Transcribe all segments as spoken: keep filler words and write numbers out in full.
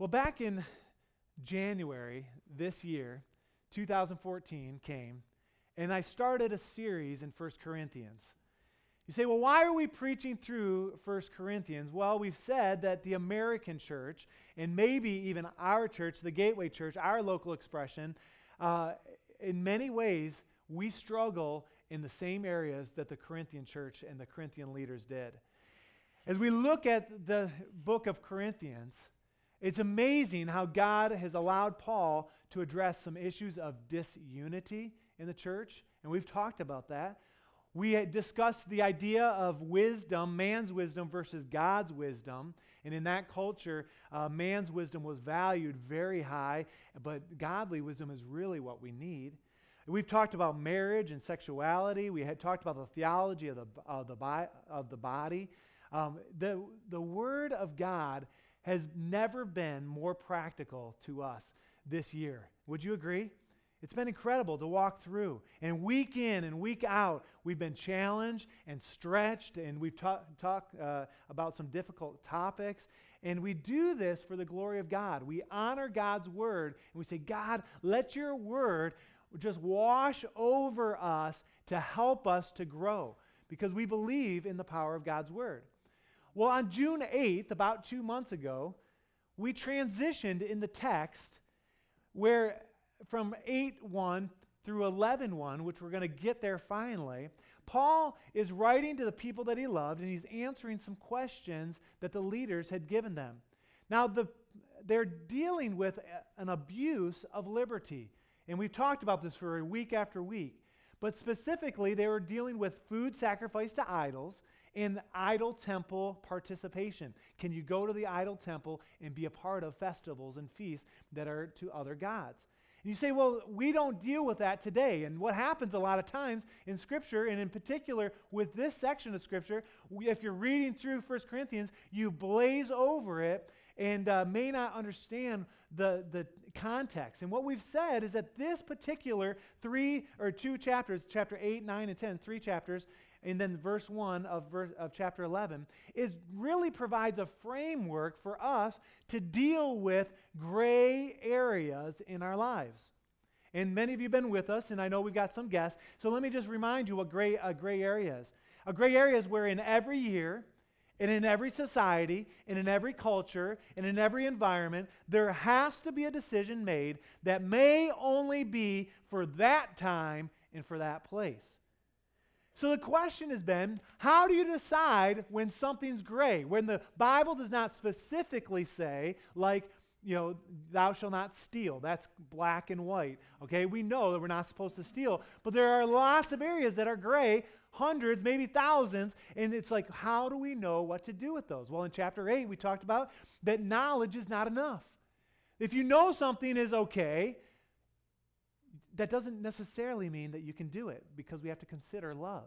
Well, back in January this year, two thousand fourteen came, and I started a series in First Corinthians. You say, well, why are we preaching through First Corinthians? Well, we've said that the American church, and maybe even our church, the Gateway Church, our local expression, uh, in many ways, we struggle in the same areas that the Corinthian church and the Corinthian leaders did. As we look at the book of Corinthians, it's amazing how God has allowed Paul to address some issues of disunity in the church, and we've talked about that. We had discussed the idea of wisdom, man's wisdom versus God's wisdom. And in that culture, uh, man's wisdom was valued very high, but godly wisdom is really what we need. And we've talked about marriage and sexuality. We had talked about the theology of the, uh, the, bi- of the body. Um, the, the Word of God has never been more practical to us this year. Would you agree? It's been incredible to walk through. And week in and week out, we've been challenged and stretched, and we've ta- talked uh, about some difficult topics. And we do this for the glory of God. We honor God's word, and we say, God, let your word just wash over us to help us to grow, because we believe in the power of God's word. Well, on June eighth, about two months ago, we transitioned in the text where from eight one through eleven one, which we're going to get there finally, Paul is writing to the people that he loved, and he's answering some questions that the leaders had given them. Now, the, they're dealing with an abuse of liberty, and we've talked about this for week after week, but specifically they were dealing with food sacrificed to idols and idol temple participation. Can you go to the idol temple and be a part of festivals and feasts that are to other gods? You say, well, we don't deal with that today. And what happens a lot of times in Scripture, and in particular with this section of Scripture, we, if you're reading through First Corinthians, you blaze over it and uh, may not understand the, the context. And what we've said is that this particular three or two chapters, chapter eight, nine, and ten, three chapters, and then verse one of, verse, of chapter eleven, it really provides a framework for us to deal with gray areas in our lives. And many of you have been with us, and I know we've got some guests, so let me just remind you what gray, a gray area is. A gray area is where in every year, and in every society, and in every culture, and in every environment, there has to be a decision made that may only be for that time and for that place. So the question has been, how do you decide when something's gray? When the Bible does not specifically say, like, you know, thou shalt not steal. That's black and white. Okay, we know that we're not supposed to steal. But there are lots of areas that are gray, hundreds, maybe thousands. And it's like, how do we know what to do with those? Well, in chapter eight, we talked about that knowledge is not enough. If you know something is okay, that doesn't necessarily mean that you can do it, because we have to consider love.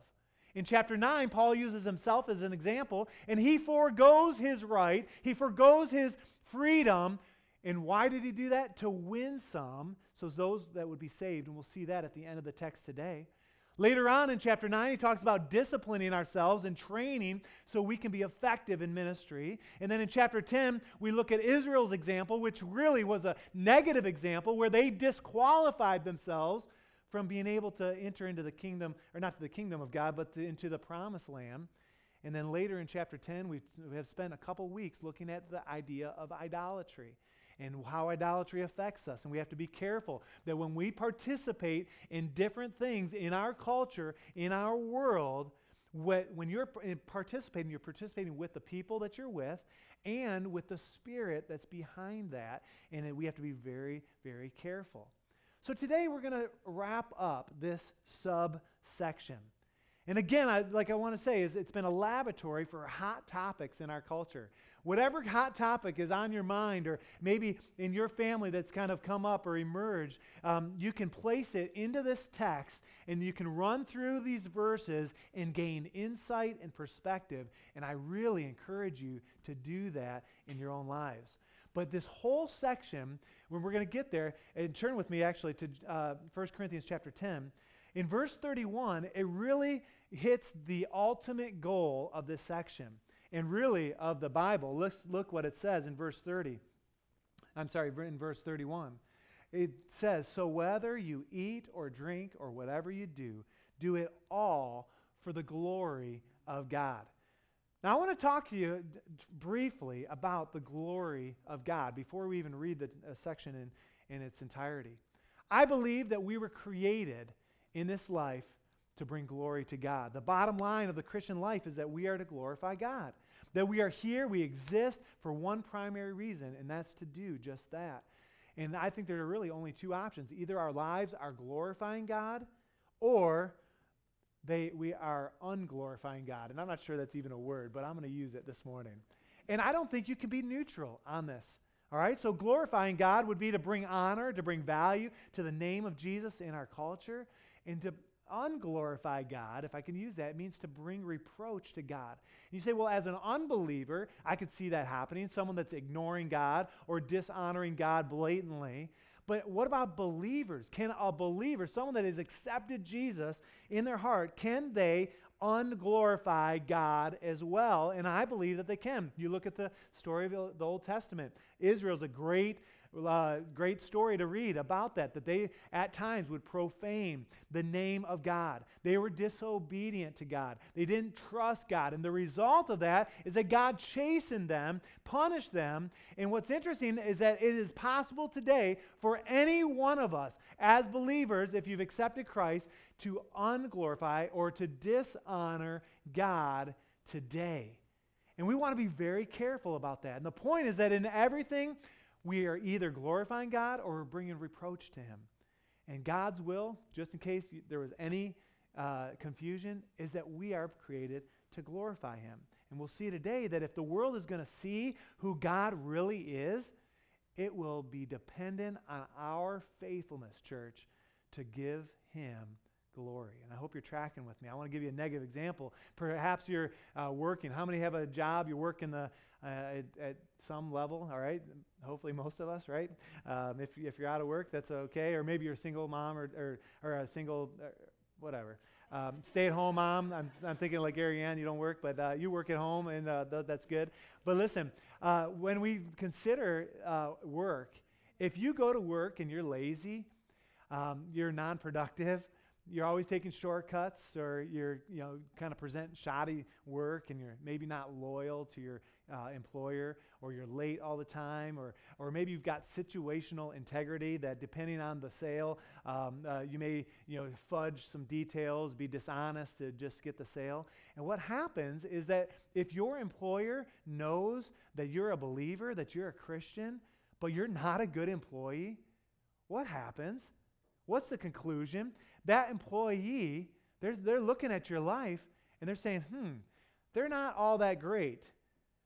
In chapter nine, Paul uses himself as an example, and he forgoes his right, he forgoes his freedom. And why did he do that? To win some, so those that would be saved, and we'll see that at the end of the text today. Later on in chapter nine, he talks about disciplining ourselves and training so we can be effective in ministry. And then in chapter ten, we look at Israel's example, which really was a negative example where they disqualified themselves from being able to enter into the kingdom, or not to the kingdom of God, but to, into the promised land. And then later in chapter ten, we have spent a couple weeks looking at the idea of idolatry and how idolatry affects us. And we have to be careful that when we participate in different things in our culture, in our world, when you're participating, you're participating with the people that you're with and with the spirit that's behind that. And we have to be very, very careful. So today we're going to wrap up this subsection. And again, I, like I want to say, is it's been a laboratory for hot topics in our culture. Whatever hot topic is on your mind, or maybe in your family that's kind of come up or emerged, um, you can place it into this text, and you can run through these verses and gain insight and perspective. And I really encourage you to do that in your own lives. But this whole section, when we're going to get there, and turn with me actually to uh, First Corinthians chapter ten, in verse thirty-one, it really hits the ultimate goal of this section, and really of the Bible. Let's look what it says in verse thirty. I'm sorry, in verse thirty-one. It says, so whether you eat or drink or whatever you do, do it all for the glory of God. Now, I want to talk to you d- briefly about the glory of God before we even read the uh, section in, in its entirety. I believe that we were created in this life to bring glory to God. The bottom line of the Christian life is that we are to glorify God. That we are here, we exist for one primary reason, and that's to do just that. And I think there are really only two options. Either our lives are glorifying God, or they we are unglorifying God. And I'm not sure that's even a word, but I'm going to use it this morning. And I don't think you can be neutral on this. All right? So glorifying God would be to bring honor, to bring value to the name of Jesus in our culture. And to unglorify God, if I can use that, means to bring reproach to God. And you say, well, as an unbeliever, I could see that happening, someone that's ignoring God or dishonoring God blatantly. But what about believers? Can a believer, someone that has accepted Jesus in their heart, can they unglorify God as well? And I believe that they can. You look at the story of the Old Testament. Israel's a great Uh, great story to read about that, that they at times would profane the name of God. They were disobedient to God. They didn't trust God. And the result of that is that God chastened them, punished them. And what's interesting is that it is possible today for any one of us as believers, if you've accepted Christ, to unglorify or to dishonor God today. And we want to be very careful about that. And the point is that in everything, we are either glorifying God or we're bringing reproach to Him. And God's will, just in case you, there was any uh, confusion, is that we are created to glorify Him. And we'll see today that if the world is going to see who God really is, it will be dependent on our faithfulness, church, to give Him glory. And I hope you're tracking with me. I want to give you a negative example. Perhaps you're uh, working. How many have a job? You work in the uh, at, at some level, all right? Hopefully most of us, right? Um, if, if you're out of work, that's okay. Or maybe you're a single mom or or, or a single, uh, whatever. Um, stay-at-home mom. I'm, I'm thinking like Arianne, you don't work, but uh, you work at home, and uh, th- that's good. But listen, uh, when we consider uh, work, if you go to work and you're lazy, um, you're non-productive, you're always taking shortcuts, or you're, you know, kind of presenting shoddy work, and you're maybe not loyal to your uh, employer, or you're late all the time, or or maybe you've got situational integrity that, depending on the sale, um, uh, you may, you know, fudge some details, be dishonest to just get the sale. And what happens is that if your employer knows that you're a believer, that you're a Christian, but you're not a good employee, what happens? What's the conclusion? That employee, they're, they're looking at your life and they're saying, hmm, they're not all that great.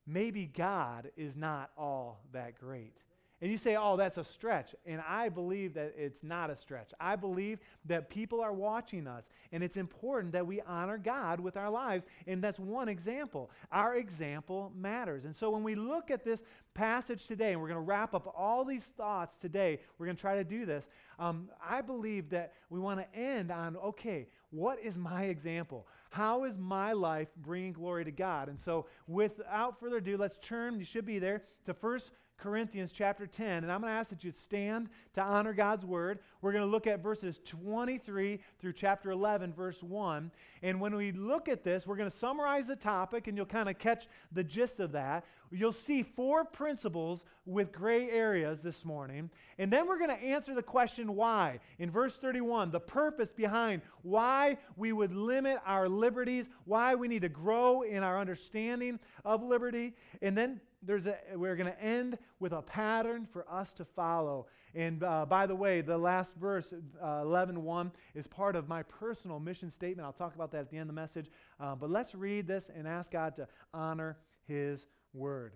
Maybe God is not all that great. And you say, oh, that's a stretch. And I believe that it's not a stretch. I believe that people are watching us, and it's important that we honor God with our lives. And that's one example. Our example matters. And so when we look at this passage today, and we're going to wrap up all these thoughts today, we're going to try to do this, um, I believe that we want to end on, okay, what is my example? How is my life bringing glory to God? And so without further ado, let's turn, you should be there, to First Corinthians chapter ten, and I'm going to ask that you stand to honor God's word. We're going to look at verses twenty-three through chapter eleven, verse one, and when we look at this, we're going to summarize the topic, and you'll kind of catch the gist of that. You'll see four principles with gray areas this morning, and then we're going to answer the question why. In verse thirty-one, the purpose behind why we would limit our liberties, why we need to grow in our understanding of liberty, and then There's a, we're going to end with a pattern for us to follow. And uh, by the way, the last verse, eleven one, is part of my personal mission statement. I'll talk about that at the end of the message. Uh, but let's read this and ask God to honor His word.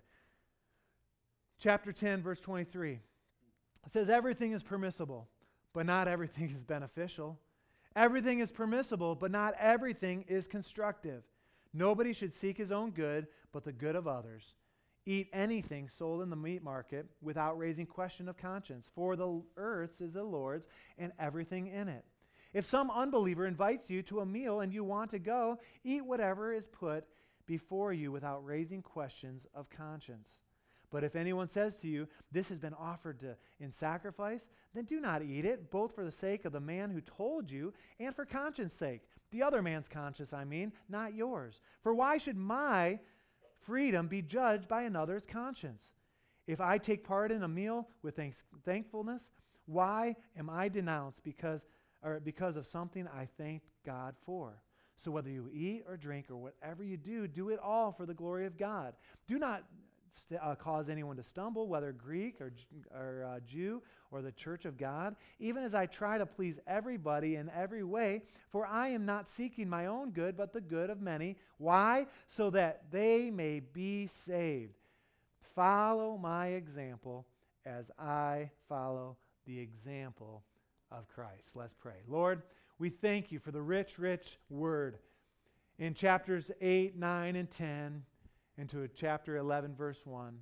Chapter ten, verse twenty-three. It says, everything is permissible, but not everything is beneficial. Everything is permissible, but not everything is constructive. Nobody should seek his own good, but the good of others. Eat anything sold in the meat market without raising question of conscience, for the earth is the Lord's and everything in it. If some unbeliever invites you to a meal and you want to go, eat whatever is put before you without raising questions of conscience. But if anyone says to you, this has been offered to, in sacrifice, then do not eat it, both for the sake of the man who told you and for conscience sake. The other man's conscience, I mean, not yours. For why should my freedom be judged by another's conscience? If I take part in a meal with thanks, thankfulness, why am I denounced because, or because of something I thanked God for? So whether you eat or drink or whatever you do, do it all for the glory of God. Do not st- uh, cause anyone to stumble, whether Greek or, or uh, Jew or the church of God, even as I try to please everybody in every way, for I am not seeking my own good, but the good of many. Why? So that they may be saved. Follow my example as I follow the example of Christ. Let's pray. Lord, we thank you for the rich, rich word in chapters eight, nine, and ten, and to chapter eleven, verse one,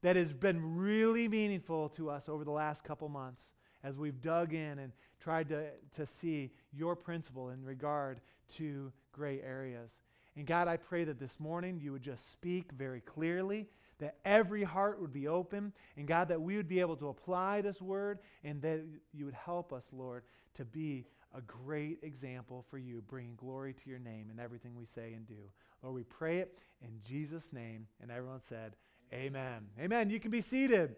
that has been really meaningful to us over the last couple months as we've dug in and tried to, to see your principle in regard to gray areas. And God, I pray that this morning you would just speak very clearly, that every heart would be open, and God, that we would be able to apply this word, and that you would help us, Lord, to be a great example for you, bringing glory to your name in everything we say and do. Lord, we pray it in Jesus' name, and everyone said, amen. Amen. Amen. You can be seated.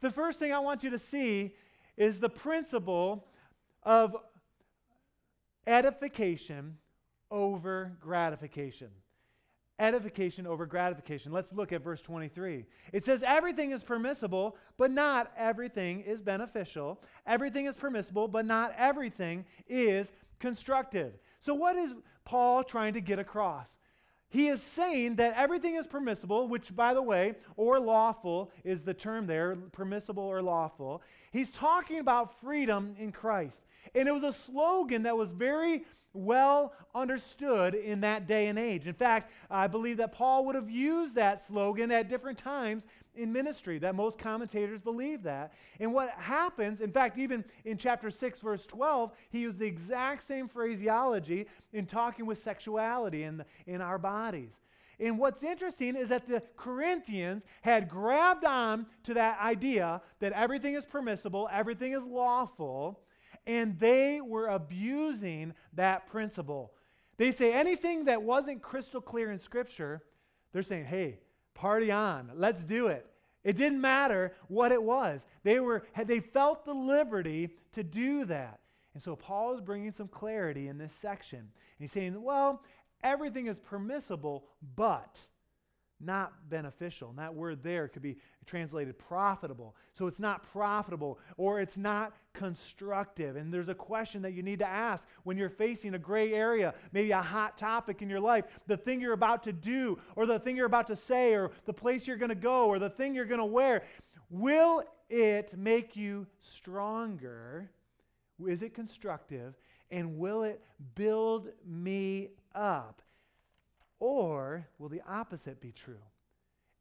The first thing I want you to see is the principle of edification over gratification. Edification over gratification. Let's look at verse twenty-three. It says, everything is permissible, but not everything is beneficial. Everything is permissible, but not everything is constructive. So what is Paul trying to get across? He is saying that everything is permissible, which, by the way, or lawful is the term there, permissible or lawful. He's talking about freedom in Christ. And it was a slogan that was very well understood in that day and age. In fact, I believe that Paul would have used that slogan at different times in ministry, that most commentators believe that. And what happens, in fact, even in chapter six, verse twelve, he used the exact same phraseology in talking with sexuality in, the, in our bodies. And what's interesting is that the Corinthians had grabbed on to that idea that everything is permissible, everything is lawful, and they were abusing that principle. They say anything that wasn't crystal clear in Scripture, they're saying, hey, party on, let's do it. It didn't matter what it was. They were they felt the liberty to do that. And so Paul is bringing some clarity in this section. And he's saying, well, everything is permissible, but not beneficial. And that word there could be translated profitable. So it's not profitable, or it's not constructive. And there's a question that you need to ask when you're facing a gray area, maybe a hot topic in your life, the thing you're about to do, or the thing you're about to say, or the place you're going to go, or the thing you're going to wear. Will it make you stronger? Is it constructive? And will it build me up? Or will the opposite be true?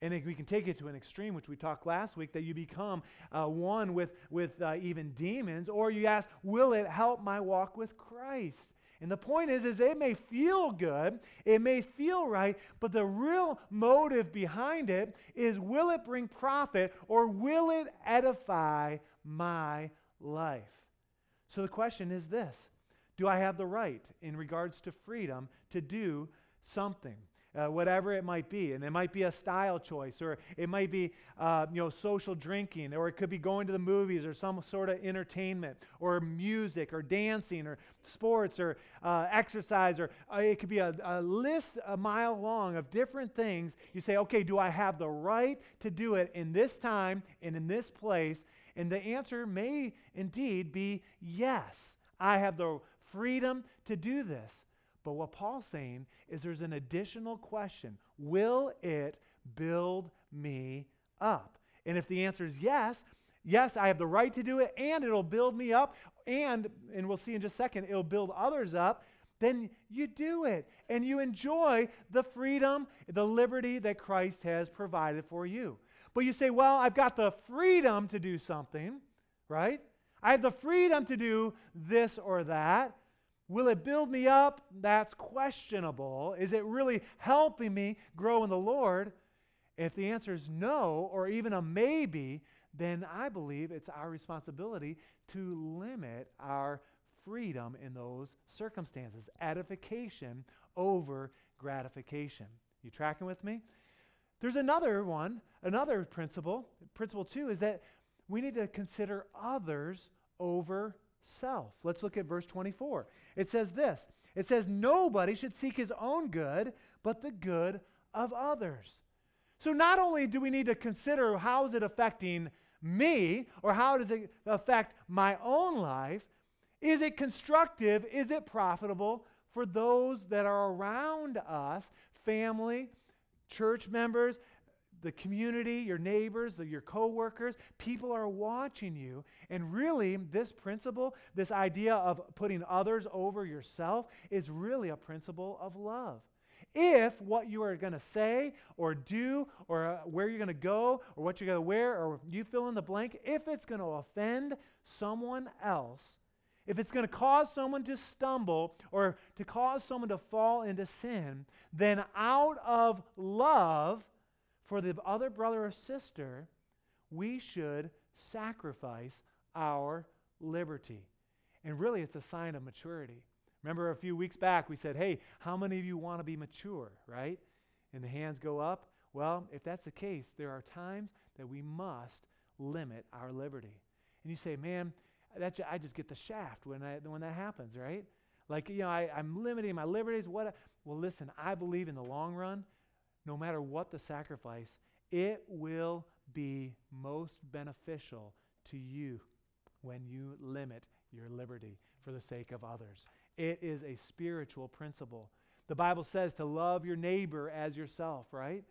And it, we can take it to an extreme, which we talked last week, that you become uh, one with, with uh, even demons, or you ask, will it help my walk with Christ? And the point is, is it may feel good, it may feel right, but the real motive behind it is, will it bring profit, or will it edify my life? So the question is this, do I have the right in regards to freedom to do something, uh, whatever it might be? And it might be a style choice, or it might be uh, you know, social drinking, or it could be going to the movies, or some sort of entertainment, or music, or dancing, or sports, or uh, exercise, or uh, it could be a, a list a mile long of different things. You say, okay, do I have the right to do it in this time and in this place? And the answer may indeed be yes, I have the freedom to do this. But what Paul's saying is there's an additional question. Will it build me up? And if the answer is yes, yes, I have the right to do it, and it'll build me up, and, and we'll see in just a second, it'll build others up, then you do it, and you enjoy the freedom, the liberty that Christ has provided for you. But you say, well, I've got the freedom to do something, right? I have the freedom to do this or that. Will it build me up? That's questionable. Is it really helping me grow in the Lord? If the answer is no, or even a maybe, then I believe it's our responsibility to limit our freedom in those circumstances. Edification over gratification. You tracking with me? There's another one, another principle. Principle two is that we need to consider others over self. Let's look at verse twenty-four. It says this. It says, nobody should seek his own good, but the good of others. So not only do we need to consider how is it affecting me, or how does it affect my own life, is it constructive, is it profitable for those that are around us, family, church members, the community, your neighbors, the, your co-workers. People are watching you. And really, this principle, this idea of putting others over yourself, is really a principle of love. If what you are going to say or do or uh, where you're going to go or what you're going to wear or you fill in the blank, if it's going to offend someone else, if it's going to cause someone to stumble or to cause someone to fall into sin, then out of love for the other brother or sister, we should sacrifice our liberty. And really, it's a sign of maturity. Remember a few weeks back, we said, hey, how many of you want to be mature, right? And the hands go up. Well, if that's the case, there are times that we must limit our liberty. And you say, man, that j- I just get the shaft when, I, when that happens, right? Like, you know, I, I'm limiting my liberties. What? I, well, listen, I believe in the long run, no matter what the sacrifice, it will be most beneficial to you when you limit your liberty for the sake of others. It is a spiritual principle. The Bible says to love your neighbor as yourself, right?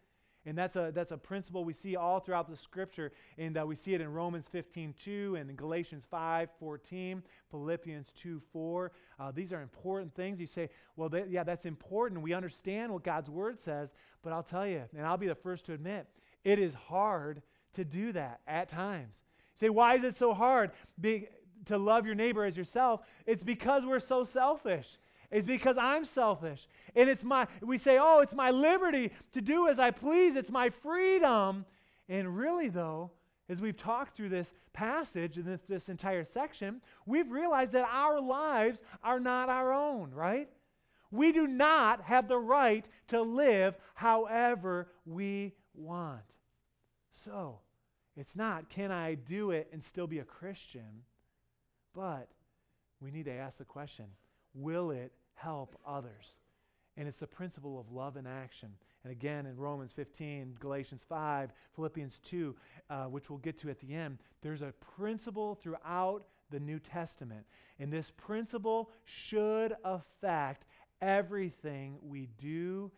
And that's a that's a principle we see all throughout the Scripture, and uh, we see it in Romans fifteen two and Galatians five fourteen, Philippians two four. Uh, these are important things. You say, well, they, yeah, that's important. We understand what God's Word says, but I'll tell you, and I'll be the first to admit, it is hard to do that at times. You say, why is it so hard? Be, to love your neighbor as yourself? It's because we're so selfish. It's because I'm selfish. And it's my, we say, oh, it's my liberty to do as I please. It's my freedom. And really though, as we've talked through this passage and this, this entire section, we've realized that our lives are not our own, right? We do not have the right to live however we want. So it's not, can I do it and still be a Christian? But we need to ask the question, will it help others? And it's the principle of love in action. And again, in Romans fifteen, Galatians five, Philippians two, uh, which we'll get to at the end, there's a principle throughout the New Testament. And this principle should affect everything we do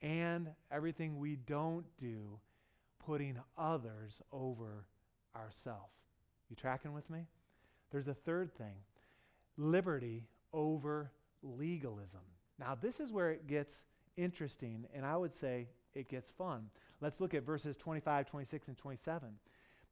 and everything we don't do, putting others over ourselves. You tracking with me? There's a third thing, liberty over legalism. Now, this is where it gets interesting, and I would say it gets fun. Let's look at verses twenty-five, twenty-six, and twenty-seven.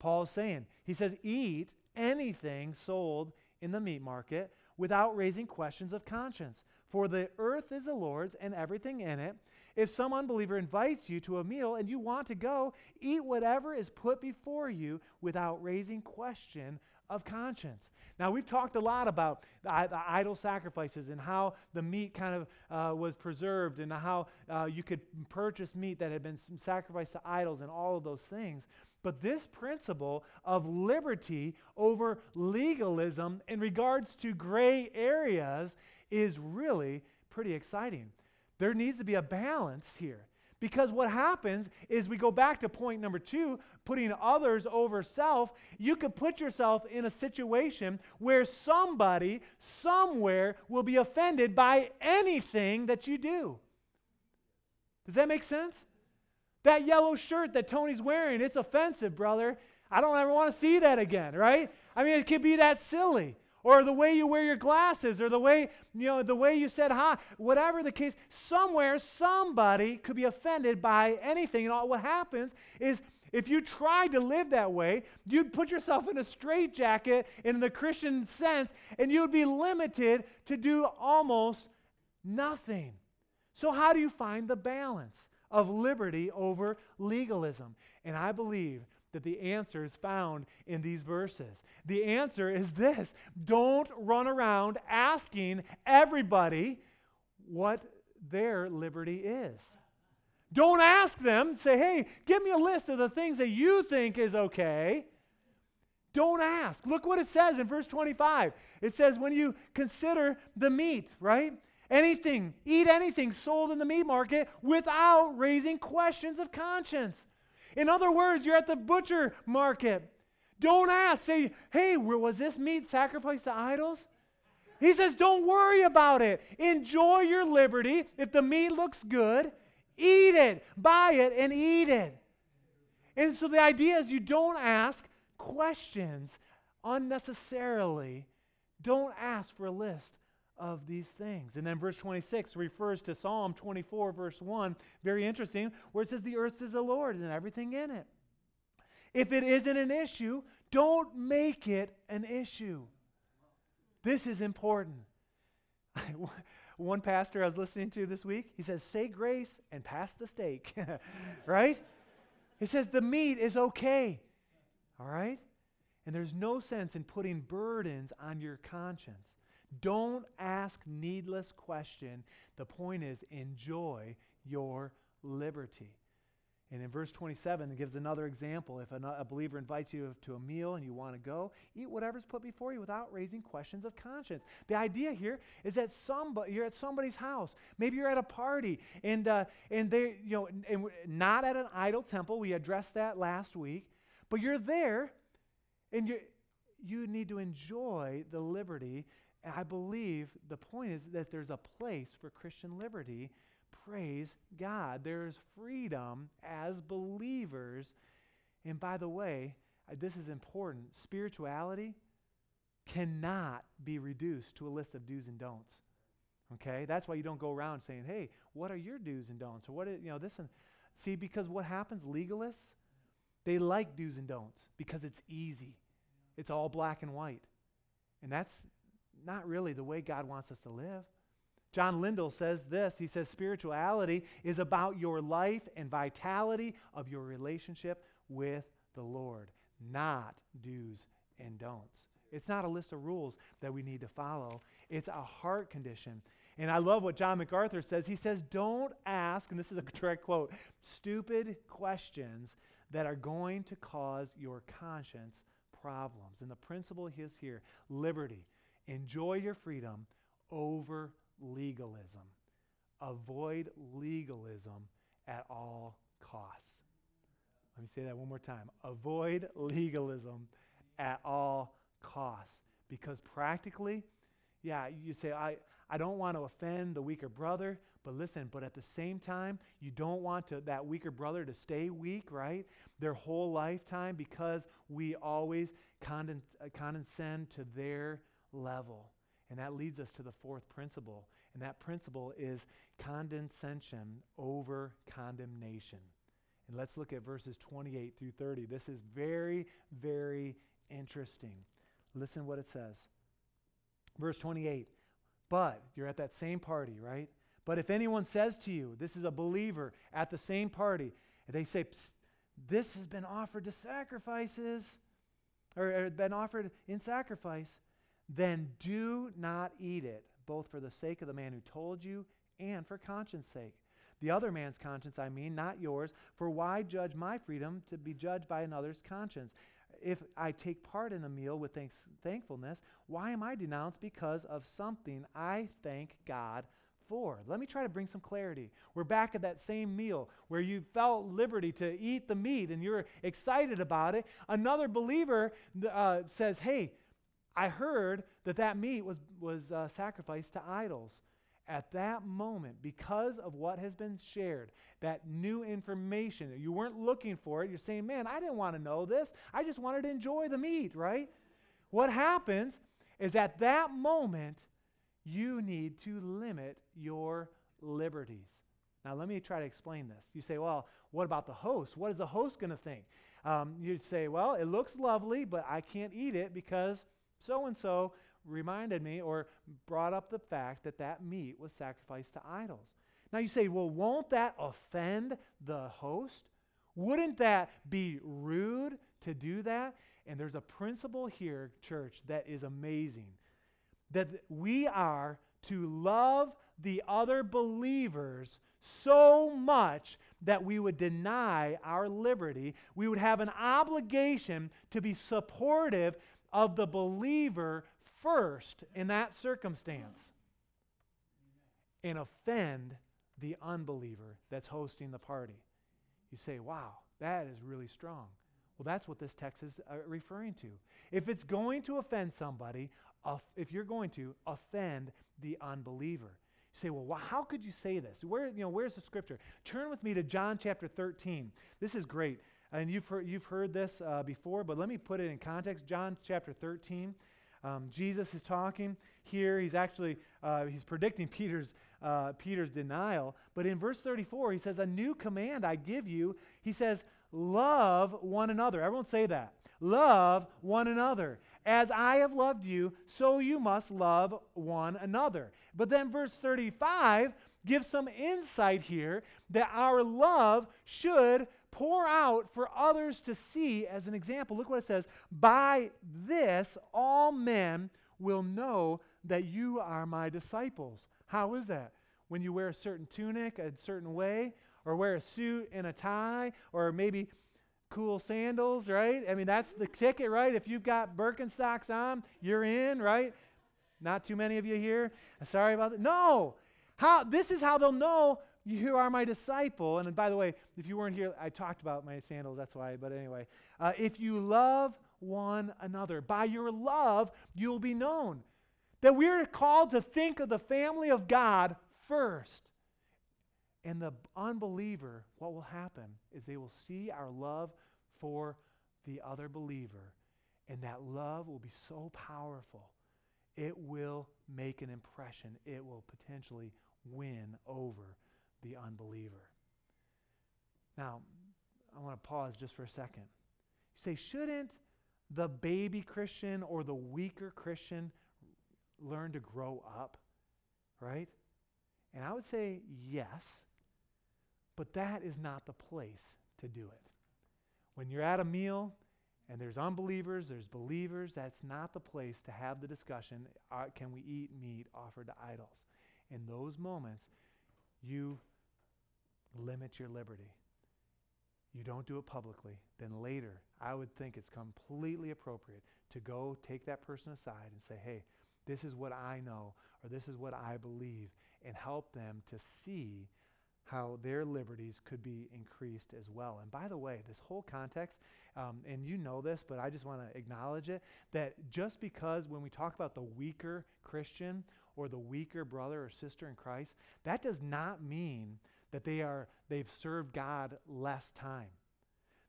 Paul's saying, he says, eat anything sold in the meat market without raising questions of conscience, for the earth is the Lord's and everything in it. If some unbeliever invites you to a meal and you want to go, eat whatever is put before you without raising question of conscience. Now, we've talked a lot about the, the idol sacrifices and how the meat kind of uh, was preserved and how uh, you could purchase meat that had been sacrificed to idols and all of those things. But this principle of liberty over legalism in regards to gray areas is really pretty exciting. There needs to be a balance here. Because what happens is we go back to point number two, putting others over self. You could put yourself in a situation where somebody, somewhere, will be offended by anything that you do. Does that make sense? That yellow shirt that Tony's wearing, it's offensive, brother. I don't ever want to see that again, right? I mean, it could be that silly. Or the way you wear your glasses, or the way, you know, the way you said hi, whatever the case, somewhere somebody could be offended by anything. And all what happens is if you tried to live that way, you'd put yourself in a straitjacket in the Christian sense, and you'd be limited to do almost nothing. So how do you find the balance of liberty over legalism. And I believe that the answer is found in these verses. The answer is this: don't run around asking everybody what their liberty is. Don't ask them. Say, hey, give me a list of the things that you think is okay. Don't ask. Look what it says in verse twenty-five. It says, when you consider the meat, right? Anything, eat anything sold in the meat market without raising questions of conscience. In other words, you're at the butcher market. Don't ask. Say, hey, was this meat sacrificed to idols? He says, don't worry about it. Enjoy your liberty. If the meat looks good, eat it, buy it, and eat it. And so the idea is you don't ask questions unnecessarily. Don't ask for a list of these things. And then verse twenty-six refers to Psalm twenty-four, verse one, very interesting, where it says, the earth is the Lord's and everything in it. If it isn't an issue, don't make it an issue. This is important. One pastor I was listening to this week, he says, say grace and pass the steak, right? He says the meat is okay, all right? And there's no sense in putting burdens on your conscience. Don't ask needless question. The point is, enjoy your liberty. And in verse twenty-seven, it gives another example. If a, a believer invites you to a meal and you want to go, eat whatever's put before you without raising questions of conscience. The idea here is that somebody, you're at somebody's house. Maybe you're at a party, and uh, and they, you know, and, and not at an idol temple. We addressed that last week. But you're there, and you you need to enjoy the liberty. And I believe the point is that there's a place for Christian liberty. Praise God. There's freedom as believers. And by the way, uh, this is important. Spirituality cannot be reduced to a list of do's and don'ts. Okay? That's why you don't go around saying, hey, what are your do's and don'ts? Or what is, you know, this and see, because what happens, legalists, they like do's and don'ts because it's easy. It's all black and white. And that's not really the way God wants us to live. John Lindell says this. He says, spirituality is about your life and vitality of your relationship with the Lord, not do's and don'ts. It's not a list of rules that we need to follow. It's a heart condition. And I love what John MacArthur says. He says, don't ask, and this is a direct quote, stupid questions that are going to cause your conscience problems. And the principle is here, liberty. Enjoy your freedom over legalism. Avoid legalism at all costs. Let me say that one more time. Avoid legalism at all costs. Because practically, yeah, you say, I, I don't want to offend the weaker brother, but listen, but at the same time, you don't want to, that weaker brother to stay weak, right? Their whole lifetime, because we always condescend, uh, condescend to their level. And that leads us to the fourth principle. And that principle is condescension over condemnation. And let's look at verses twenty-eight through thirty. This is very, very interesting. Listen what it says. Verse twenty-eight, but you're at that same party, right? But if anyone says to you, this is a believer at the same party, and they say, psst, this has been offered to sacrifices, or, or been offered in sacrifice, then do not eat it, both for the sake of the man who told you and for conscience sake. The other man's conscience, I mean, not yours. For why judge my freedom to be judged by another's conscience? If I take part in the meal with thanks, thankfulness, why am I denounced because of something I thank God for? Let me try to bring some clarity. We're back at that same meal where you felt liberty to eat the meat and you're excited about it. Another believer uh, says, hey, I heard that that meat was, was uh, sacrificed to idols. At that moment, because of what has been shared, that new information, you weren't looking for it, you're saying, man, I didn't want to know this. I just wanted to enjoy the meat, right? What happens is at that moment, you need to limit your liberties. Now, let me try to explain this. You say, well, what about the host? What is the host going to think? Um, you'd say, well, it looks lovely, but I can't eat it because so-and-so reminded me or brought up the fact that that meat was sacrificed to idols. Now you say, well, won't that offend the host? Wouldn't that be rude to do that? And there's a principle here, church, that is amazing. That we are to love the other believers so much that we would deny our liberty. We would have an obligation to be supportive of the believer first in that circumstance and offend the unbeliever that's hosting the party. You say, wow, that is really strong. Well, that's what this text is uh, referring to. If it's going to offend somebody, uh, if you're going to offend the unbeliever. You say, well, wh- how could you say this? Where, you know, where's the scripture? Turn with me to John chapter thirteen. This is great. And you've heard, you've heard this uh, before, but let me put it in context. John chapter thirteen. Um, Jesus is talking here. He's actually uh, he's predicting Peter's uh, Peter's denial. But in verse thirty-four, he says, "A new command I give you." He says, "Love one another." Everyone say that. Love one another. As I have loved you, so you must love one another. But then verse thirty-five gives some insight here that our love should pour out for others to see as an example. Look what it says. By this, all men will know that you are my disciples. How is that? When you wear a certain tunic a certain way, or wear a suit and a tie, or maybe cool sandals, right? I mean, that's the ticket, right? If you've got Birkenstocks on, you're in, right? Not too many of you here. Sorry about that. No. How, this is how they'll know you are my disciple. And by the way, if you weren't here, I talked about my sandals, that's why. But anyway, uh, if you love one another, by your love, you'll be known. That we're called to think of the family of God first. And the unbeliever, what will happen is they will see our love for the other believer. And that love will be so powerful. It will make an impression. It will potentially win over the unbeliever. Now, I want to pause just for a second. You say, shouldn't the baby Christian or the weaker Christian learn to grow up? Right? And I would say yes, but that is not the place to do it. When you're at a meal and there's unbelievers, there's believers, that's not the place to have the discussion, uh, can we eat meat offered to idols? In those moments, you limit your liberty. You don't do it publicly. Then later, I would think it's completely appropriate to go take that person aside and say, hey, this is what I know, or this is what I believe, and help them to see how their liberties could be increased as well. And by the way, this whole context, um, and you know this, but I just want to acknowledge it, that just because when we talk about the weaker Christian or the weaker brother or sister in Christ, that does not mean that they are, they've served God less time.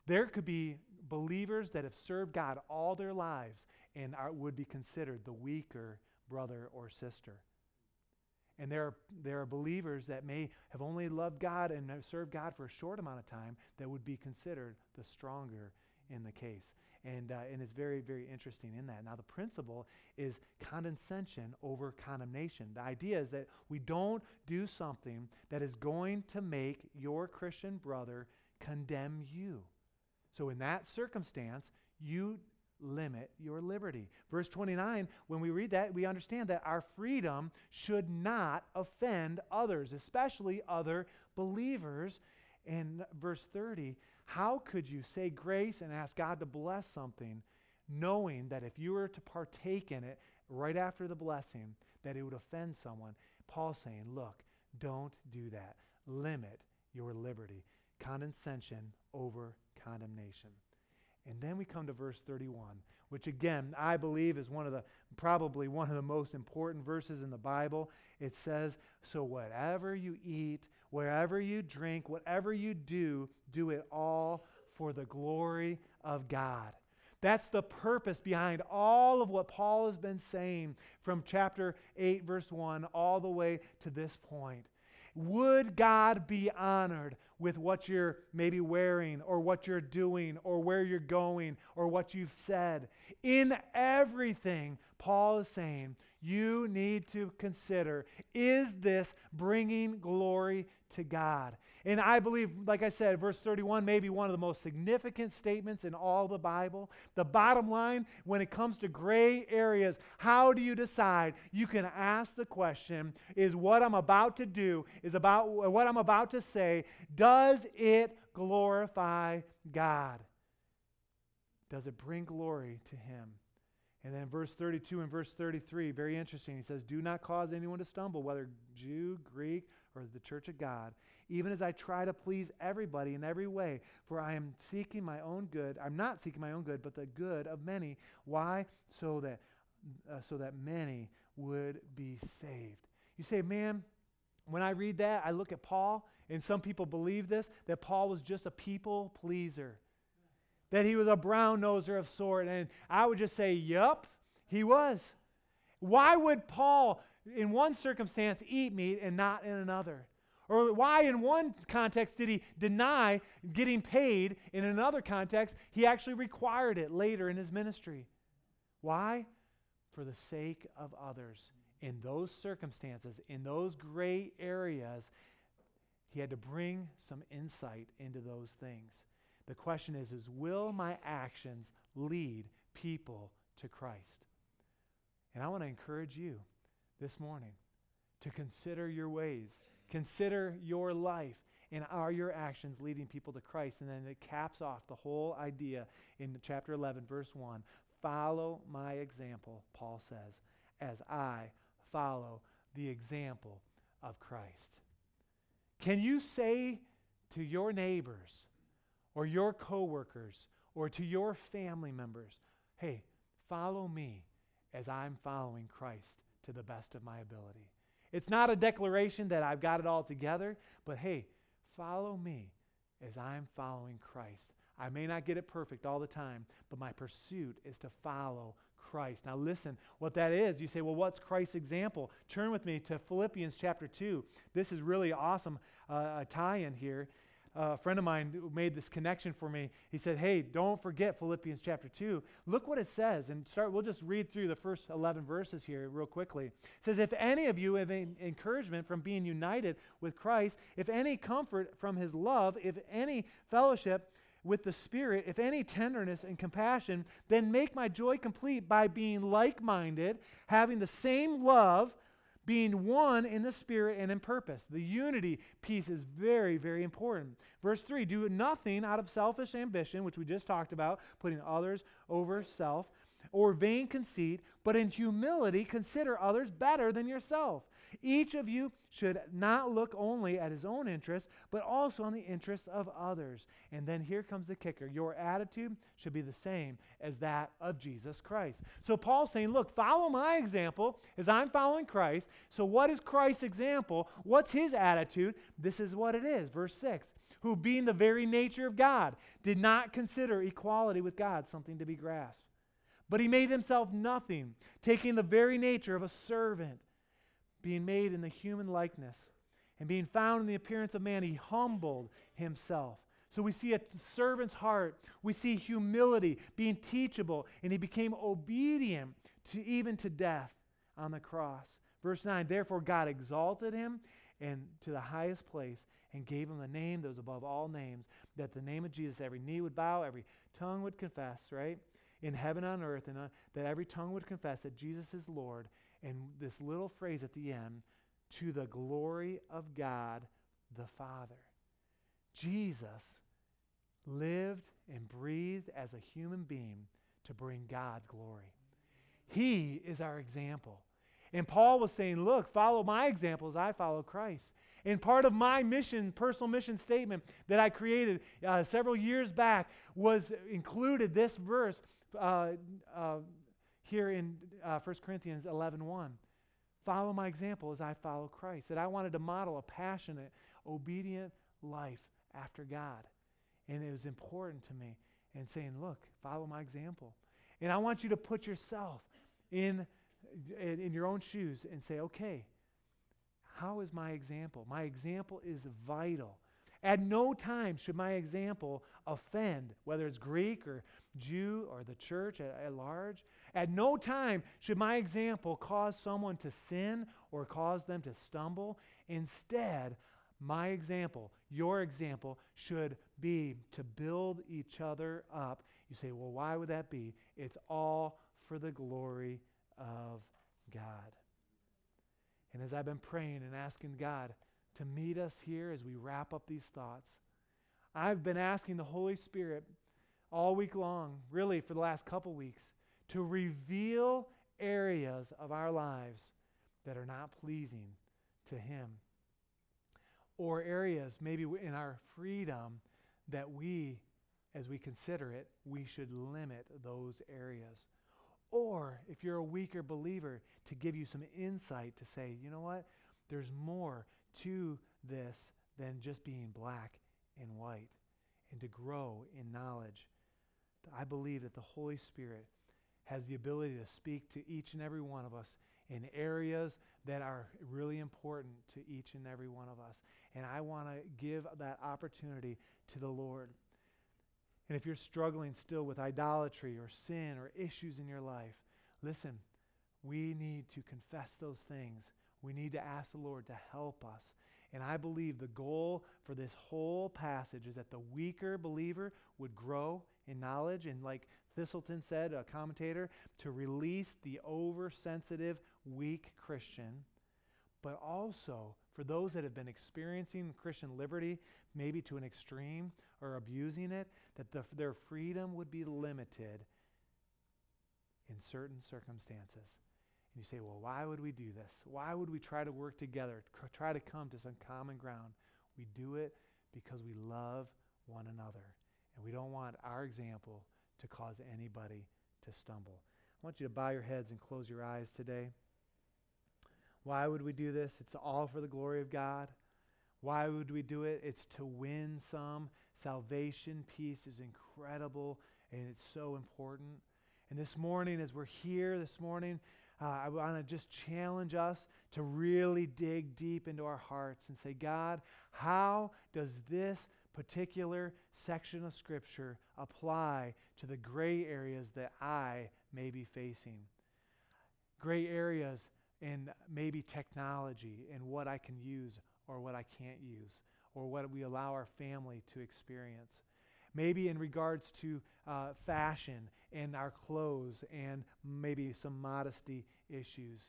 There could be believers that have served God all their lives and are, would be considered the weaker brother or sister. And there are, there are believers that may have only loved God and have served God for a short amount of time that would be considered the stronger in the case. And, uh, and it's very, very interesting in that. Now, the principle is condescension over condemnation. The idea is that we don't do something that is going to make your Christian brother condemn you. So in that circumstance, you limit your liberty. Verse twenty-nine, when we read that, we understand that our freedom should not offend others, especially other believers. And verse thirty, how could you say grace and ask God to bless something, knowing that if you were to partake in it right after the blessing, that it would offend someone? Paul's saying, look, don't do that. Limit your liberty. Condescension over condemnation. And then we come to verse thirty-one, which again, I believe is one of the, probably one of the most important verses in the Bible. It says, so whatever you eat, wherever you drink, whatever you do, do it all for the glory of God. That's the purpose behind all of what Paul has been saying from chapter eight, verse one, all the way to this point. Would God be honored with what you're maybe wearing or what you're doing or where you're going or what you've said? In everything, Paul is saying, you need to consider, is this bringing glory to God? And I believe, like I said, verse thirty-one may be one of the most significant statements in all the Bible. The bottom line, when it comes to gray areas, how do you decide? You can ask the question, is what I'm about to do, is about what I'm about to say, does it glorify God? Does it bring glory to Him? And then verse thirty-two and verse thirty-three, very interesting. He says, do not cause anyone to stumble, whether Jew, Greek, or the church of God, even as I try to please everybody in every way, for I am seeking my own good. I'm not seeking my own good, but the good of many. Why? So that uh, so that many would be saved. You say, man, when I read that, I look at Paul, and some people believe this, that Paul was just a people pleaser, that he was a brown-noser of sort, and I would just say, yup, he was. Why would Paul, in one circumstance, eat meat and not in another? Or why in one context did he deny getting paid, in another context, he actually required it later in his ministry? Why? For the sake of others. In those circumstances, in those gray areas, he had to bring some insight into those things. The question is, is will my actions lead people to Christ? And I want to encourage you this morning to consider your ways, consider your life, and are your actions leading people to Christ? And then it caps off the whole idea in chapter eleven, verse one. Follow my example, Paul says, as I follow the example of Christ. Can you say to your neighbors, or your coworkers, or to your family members, hey, follow me as I'm following Christ to the best of my ability? It's not a declaration that I've got it all together, but hey, follow me as I'm following Christ. I may not get it perfect all the time, but my pursuit is to follow Christ. Now listen, what that is, you say, well, what's Christ's example? Turn with me to Philippians chapter two. This is really awesome uh, a tie-in here. Uh, a friend of mine made this connection for me. He said, hey, don't forget Philippians chapter two. Look what it says. And start. We'll just read through the first eleven verses here real quickly. It says, if any of you have an encouragement from being united with Christ, if any comfort from his love, if any fellowship with the Spirit, if any tenderness and compassion, then make my joy complete by being like-minded, having the same love, being one in the Spirit and in purpose. The unity piece is very, very important. Verse three, do nothing out of selfish ambition, which we just talked about, putting others over self, or vain conceit, but in humility consider others better than yourself. Each of you should not look only at his own interests, but also on the interests of others. And then here comes the kicker. Your attitude should be the same as that of Jesus Christ. So Paul's saying, look, follow my example as I'm following Christ. So what is Christ's example? What's his attitude? This is what it is. Verse six, who being the very nature of God, did not consider equality with God something to be grasped. But he made himself nothing, taking the very nature of a servant, being made in the human likeness, and being found in the appearance of man, he humbled himself. So we see a servant's heart. We see humility, being teachable, and he became obedient to even to death on the cross. Verse nine, therefore God exalted him and to the highest place and gave him the name that was above all names, that the name of Jesus every knee would bow, every tongue would confess, right? In heaven, on earth, and on, that every tongue would confess that Jesus is Lord. And this little phrase at the end, to the glory of God the Father. Jesus lived and breathed as a human being to bring God glory. He is our example. And Paul was saying, look, follow my example as I follow Christ. And part of my mission, personal mission statement that I created uh, several years back was included this verse, uh, uh, here in uh, First Corinthians eleven one, follow my example as I follow Christ, that I wanted to model a passionate, obedient life after God. And it was important to me in saying, look, follow my example. And I want you to put yourself in, in, in your own shoes and say, okay, how is my example? My example is vital. At no time should my example offend, whether it's Greek or Jew or the church at, at large. At no time should my example cause someone to sin or cause them to stumble. Instead, my example, your example, should be to build each other up. You say, well, why would that be? It's all for the glory of God. And as I've been praying and asking God to meet us here as we wrap up these thoughts, I've been asking the Holy Spirit all week long, really for the last couple weeks, to reveal areas of our lives that are not pleasing to Him, or areas maybe in our freedom that we, as we consider it, we should limit those areas. Or if you're a weaker believer, to give you some insight to say, you know what, there's more to this than just being black and white, and to grow in knowledge. I believe that the Holy Spirit has the ability to speak to each and every one of us in areas that are really important to each and every one of us. And I want to give that opportunity to the Lord. And if you're struggling still with idolatry or sin or issues in your life, listen, we need to confess those things. We need to ask the Lord to help us. And I believe the goal for this whole passage is that the weaker believer would grow in knowledge, and like Thistleton said, a commentator, to release the oversensitive, weak Christian, but also for those that have been experiencing Christian liberty, maybe to an extreme or abusing it, that the, their freedom would be limited in certain circumstances. And you say, well, why would we do this? Why would we try to work together, c- try to come to some common ground? We do it because we love one another, and we don't want our example to cause anybody to stumble. I want you to bow your heads and close your eyes today. Why would we do this? It's all for the glory of God. Why would we do it? It's to win some. Salvation, peace is incredible, and it's so important. And this morning, as we're here this morning, uh, I want to just challenge us to really dig deep into our hearts and say, God, how does this particular section of Scripture apply to the gray areas that I may be facing? Gray areas in maybe technology and what I can use or what I can't use, or what we allow our family to experience. Maybe in regards to uh, fashion and our clothes and maybe some modesty issues.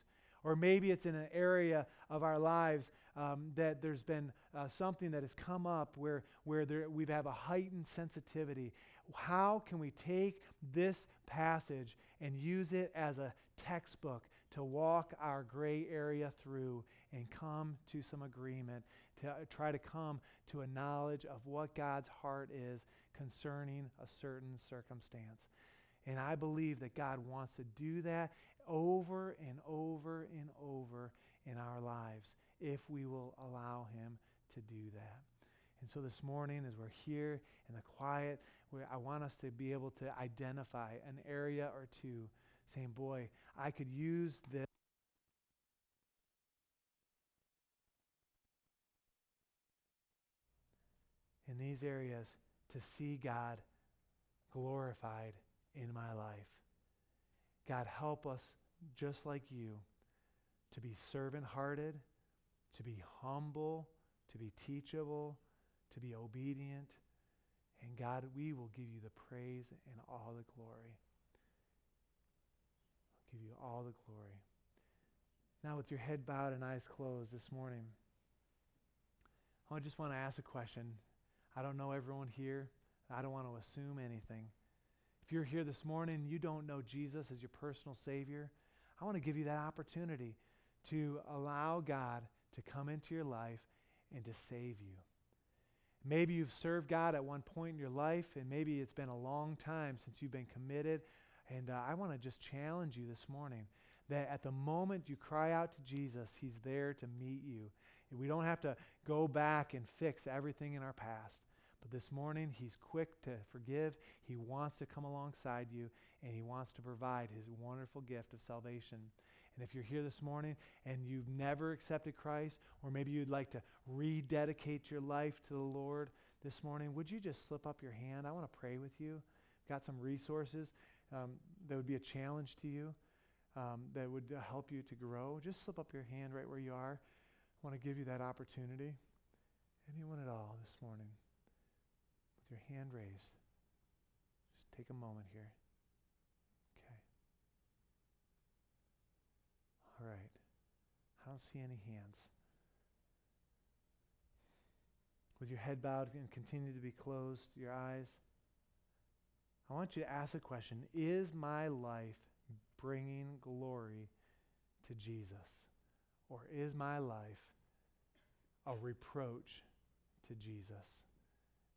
Or maybe it's in an area of our lives um, that there's been uh, something that has come up where, where there, we have a heightened sensitivity. How can we take this passage and use it as a textbook to walk our gray area through and come to some agreement, to try to come to a knowledge of what God's heart is concerning a certain circumstance? And I believe that God wants to do that over and over and over in our lives if we will allow Him to do that. And so this morning, as we're here in the quiet, I want us to be able to identify an area or two, saying, boy, I could use this. In these areas, to see God glorified in my life. God, help us, just like You, to be servant-hearted, to be humble, to be teachable, to be obedient. And God, we will give You the praise and all the glory. We'll give You all the glory. Now, with your head bowed and eyes closed this morning, I just want to ask a question. I don't know everyone here. I don't want to assume anything. If you're here this morning and you don't know Jesus as your personal Savior, I want to give you that opportunity to allow God to come into your life and to save you. Maybe you've served God at one point in your life, and maybe it's been a long time since you've been committed. And uh, I want to just challenge you this morning that at the moment you cry out to Jesus, He's there to meet you. We don't have to go back and fix everything in our past. This morning, He's quick to forgive. He wants to come alongside you, and He wants to provide His wonderful gift of salvation. And if you're here this morning and you've never accepted Christ, or maybe you'd like to rededicate your life to the Lord this morning, would you just slip up your hand? I want to pray with you. got some resources um, that would be a challenge to you, um, that would uh, help you to grow, just slip up your hand right where you are. I want to give you that opportunity. Anyone at all this morning, with your hand raised, just take a moment here. Okay. All right. I don't see any hands. With your head bowed and continue to be closed, your eyes, I want you to ask a question. Is my life bringing glory to Jesus? Or is my life a reproach to Jesus?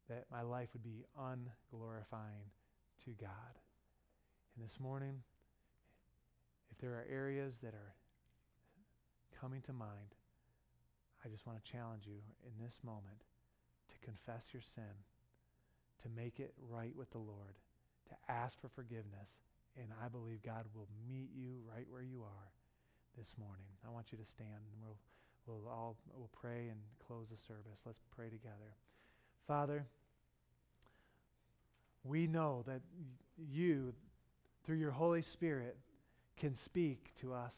That my life would be unglorifying to God. And this morning, if there are areas that are coming to mind, I just want to challenge you in this moment to confess your sin, to make it right with the Lord, to ask for forgiveness, and I believe God will meet you right where you are this morning. I want you to stand, and we'll, we'll all we'll pray and close the service. Let's pray together. Father, we know that you, through your Holy Spirit, can speak to us,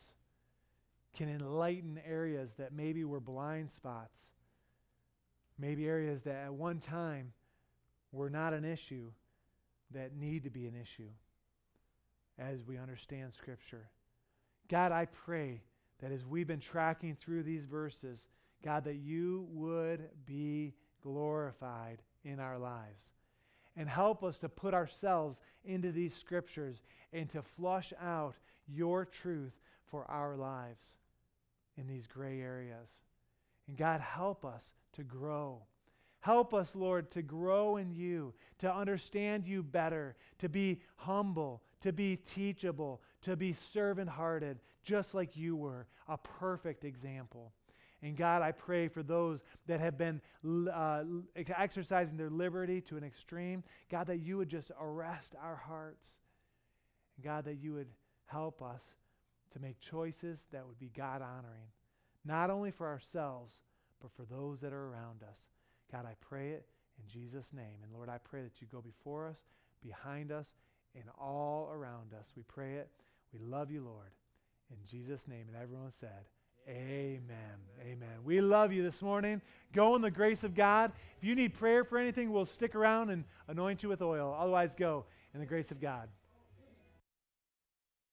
can enlighten areas that maybe were blind spots, maybe areas that at one time were not an issue that need to be an issue as we understand Scripture. God, I pray that as we've been tracking through these verses, God, that you would be glorified in our lives. And help us to put ourselves into these scriptures and to flush out your truth for our lives in these gray areas. And God, help us to grow. Help us, Lord, to grow in you, to understand you better, to be humble, to be teachable, to be servant-hearted, just like you were, a perfect example. And God, I pray for those that have been uh, exercising their liberty to an extreme, God, that you would just arrest our hearts. And God, that you would help us to make choices that would be God-honoring, not only for ourselves, but for those that are around us. God, I pray it in Jesus' name. And Lord, I pray that you go before us, behind us, and all around us. We pray it. We love you, Lord. In Jesus' name. And everyone said, Amen. Amen. Amen. We love you this morning. Go in the grace of God. If you need prayer for anything, we'll stick around and anoint you with oil. Otherwise, go in the grace of God.